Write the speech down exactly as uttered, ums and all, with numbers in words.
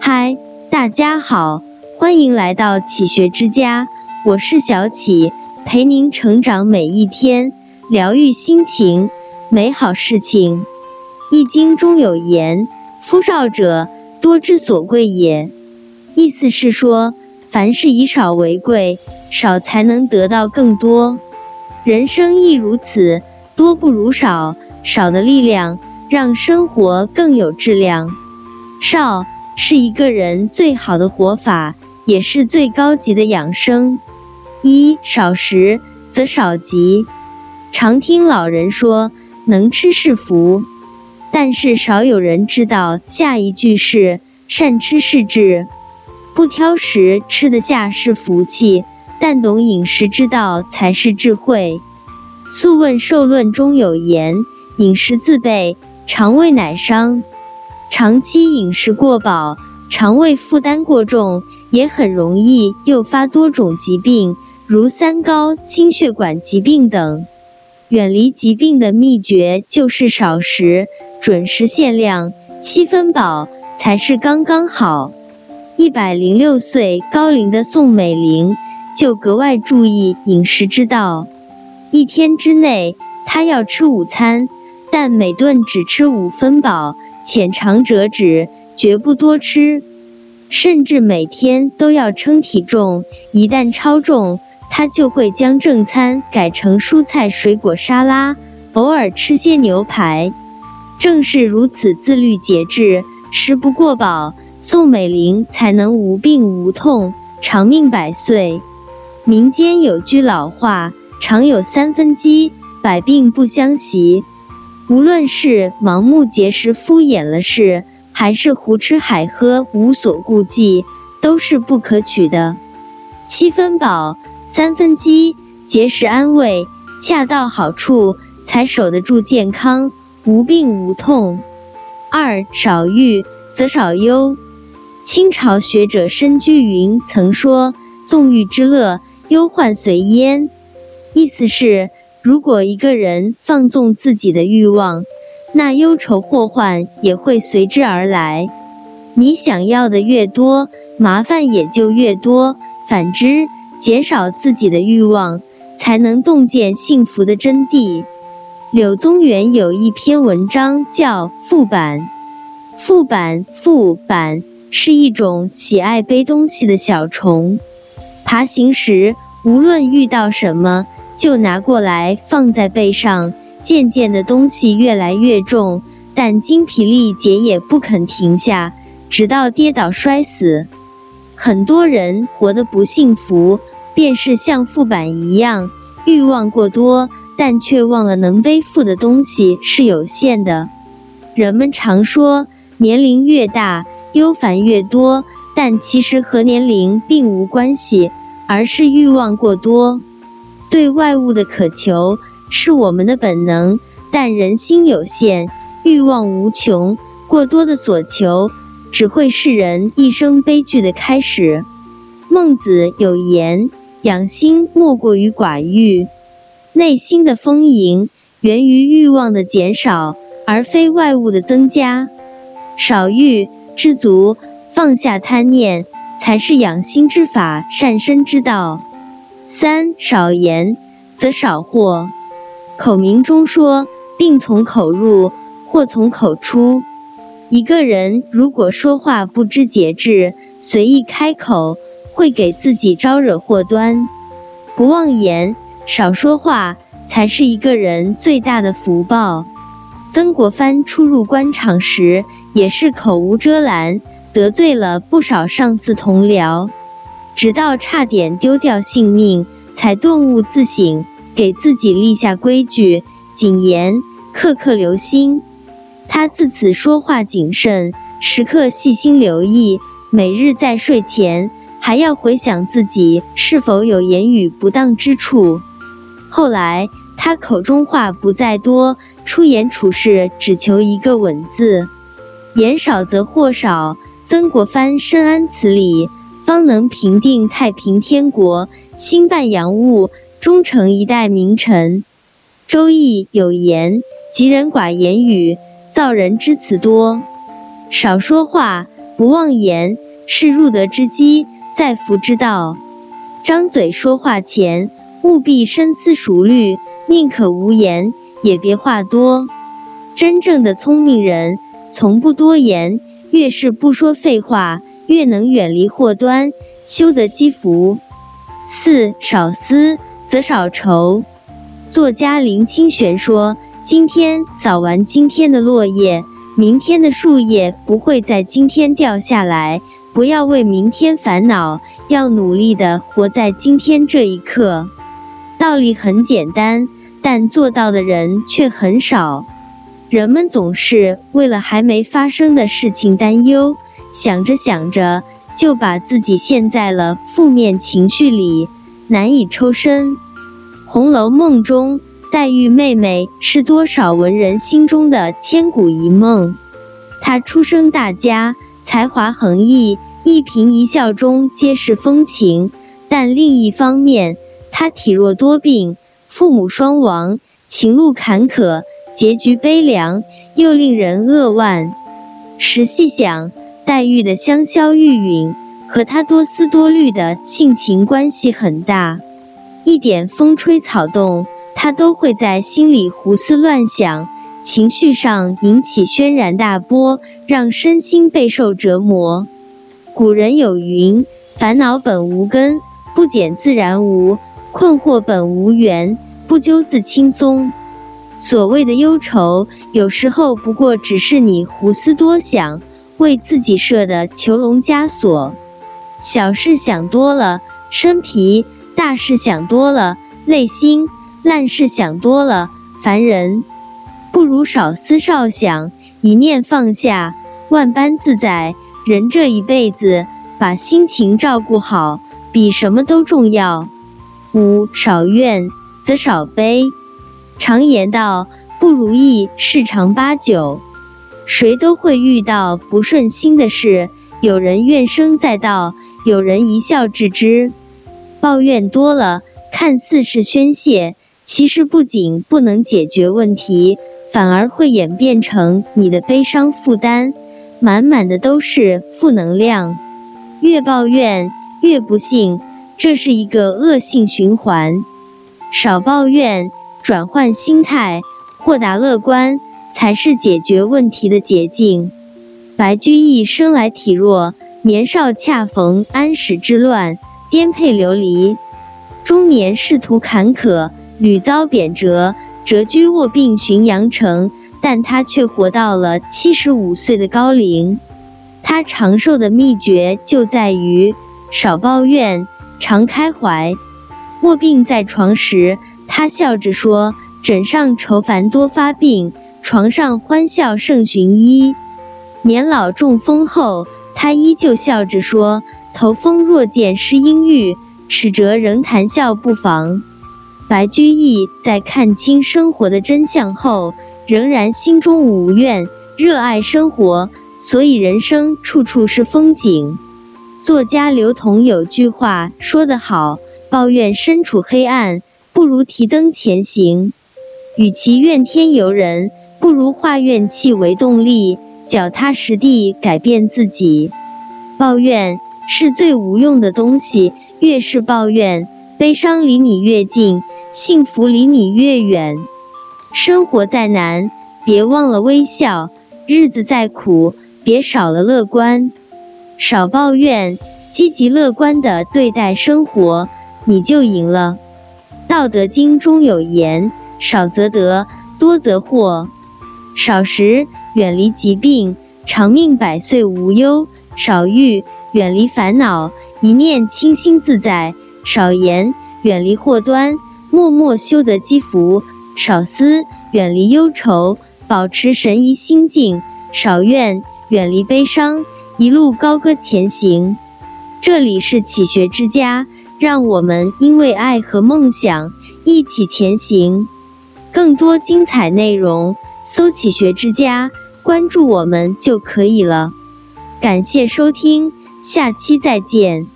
嗨，大家好，欢迎来到启学之家，我是小启，陪您成长每一天，疗愈心情，美好事情。易经中有言，夫少者多之所贵也，意思是说凡事以少为贵，少才能得到更多。人生亦如此，多不如少，少的力量让生活更有质量。少是一个人最好的活法，也是最高级的养生。一少食则少疾。常听老人说能吃是福，但是少有人知道下一句是善吃是智。不挑食吃得下是福气，但懂饮食之道才是智慧。素问寿论中有言，饮食自备，肠胃乃伤。长期饮食过饱，肠胃负担过重，也很容易诱发多种疾病，如三高、心血管疾病等。远离疾病的秘诀就是少食，准时限量，七分饱才是刚刚好。一百零六岁高龄的宋美龄就格外注意饮食之道，一天之内她要吃午餐，但每顿只吃五分饱，浅尝辄止，绝不多吃，甚至每天都要称体重，一旦超重，她就会将正餐改成蔬菜水果沙拉，偶尔吃些牛排。正是如此自律节制，食不过饱，宋美龄才能无病无痛，长命百岁。民间有句老话，常有三分饥，百病不相袭。无论是盲目节食敷衍了事，还是胡吃海喝无所顾忌，都是不可取的。七分饱，三分饥，节食安慰，恰到好处，才守得住健康，无病无痛。二少欲则少忧。清朝学者申居云曾说，纵欲之乐，忧患随焉。意思是如果一个人放纵自己的欲望，那忧愁祸患也会随之而来。你想要的越多，麻烦也就越多，反之减少自己的欲望，才能洞见幸福的真谛。柳宗元有一篇文章叫《副板》。副板，副板是一种喜爱背东西的小虫，爬行时无论遇到什么就拿过来放在背上，渐渐的东西越来越重，但精疲力竭也不肯停下，直到跌倒摔死。很多人活得不幸福，便是像副板一样，欲望过多，但却忘了能背负的东西是有限的。人们常说年龄越大，忧烦越多，但其实和年龄并无关系，而是欲望过多。对外物的渴求是我们的本能，但人心有限，欲望无穷，过多的所求只会是人一生悲剧的开始。孟子有言，养心莫过于寡欲。内心的丰盈源于欲望的减少，而非外物的增加。少欲知足，放下贪念，才是养心之法，善身之道。三少言则少祸。口名中说，病从口入，祸从口出。一个人如果说话不知节制，随意开口，会给自己招惹祸端。不妄言，少说话，才是一个人最大的福报。曾国藩初入官场时，也是口无遮拦，得罪了不少上司同僚，直到差点丢掉性命，才顿悟自省，给自己立下规矩，谨言，刻刻留心。他自此说话谨慎，时刻细心留意，每日在睡前还要回想自己是否有言语不当之处。后来他口中话不再多，出言处事只求一个稳字。言少则祸少，曾国藩深谙此理，方能平定太平天国，兴办洋务，终成一代名臣。周易有言，吉人寡言语，造人之词多。少说话，不妄言，是入德之基，载福之道。张嘴说话前，务必深思熟虑，宁可无言，也别话多。真正的聪明人，从不多言，越是不说废话，越能远离祸端，修得积福。四、少思则少愁。作家林清玄说，今天扫完今天的落叶，明天的树叶不会在今天掉下来，不要为明天烦恼，要努力地活在今天这一刻。道理很简单，但做到的人却很少。人们总是为了还没发生的事情担忧，想着想着就把自己陷在了负面情绪里，难以抽身。《红楼梦》中黛玉妹妹是多少文人心中的千古一梦。她出身大家，才华横溢，一颦一笑中皆是风情，但另一方面，她体弱多病，父母双亡，情路坎坷，结局悲凉，又令人扼腕。时细想，黛玉的香消玉殒和她多思多虑的性情关系很大。一点风吹草动，他都会在心里胡思乱想，情绪上引起轩然大波，让身心备受折磨。古人有云，烦恼本无根，不减自然无，困惑本无缘，不咎自轻松。所谓的忧愁，有时候不过只是你胡思多想，为自己设的囚笼枷锁。小事想多了，生疲；大事想多了，累心；烂事想多了，烦人。不如少思少想，一念放下，万般自在。人这一辈子，把心情照顾好，比什么都重要。五、少怨则少悲。常言道，不如意事常八九，谁都会遇到不顺心的事，有人怨声载道，有人一笑置之。抱怨多了，看似是宣泄，其实不仅不能解决问题，反而会演变成你的悲伤负担，满满的都是负能量。越抱怨越不幸，这是一个恶性循环。少抱怨，转换心态，豁达乐观，才是解决问题的捷径。白居易生来体弱，年少恰逢安史之乱，颠沛流离，中年仕途坎坷，屡遭贬谪，谪居卧病浔阳城，但他却活到了七十五岁的高龄。他长寿的秘诀就在于少抱怨，常开怀。卧病在床时，他笑着说，枕上愁烦多发病，床上欢笑胜寻医。年老中风后，他依旧笑着说，头风若见失音郁，齿折仍谈笑不妨。白居易在看清生活的真相后，仍然心中无怨，热爱生活，所以人生处处是风景。作家刘同有句话说得好，抱怨身处黑暗，不如提灯前行。与其怨天尤人，不如化怨气为动力，脚踏实地改变自己。抱怨是最无用的东西，越是抱怨，悲伤离你越近，幸福离你越远。生活再难，别忘了微笑；日子再苦，别少了乐观。少抱怨，积极乐观地对待生活，你就赢了。道德经中有言，少则得，多则祸。少食，远离疾病，长命百岁无忧；少欲，远离烦恼，一念清心自在；少言，远离祸端，默默修得积福；少思，远离忧愁，保持神怡心境；少怨，远离悲伤，一路高歌前行。这里是启学之家，让我们因为爱和梦想一起前行。更多精彩内容，搜启学之家，关注我们就可以了。感谢收听，下期再见。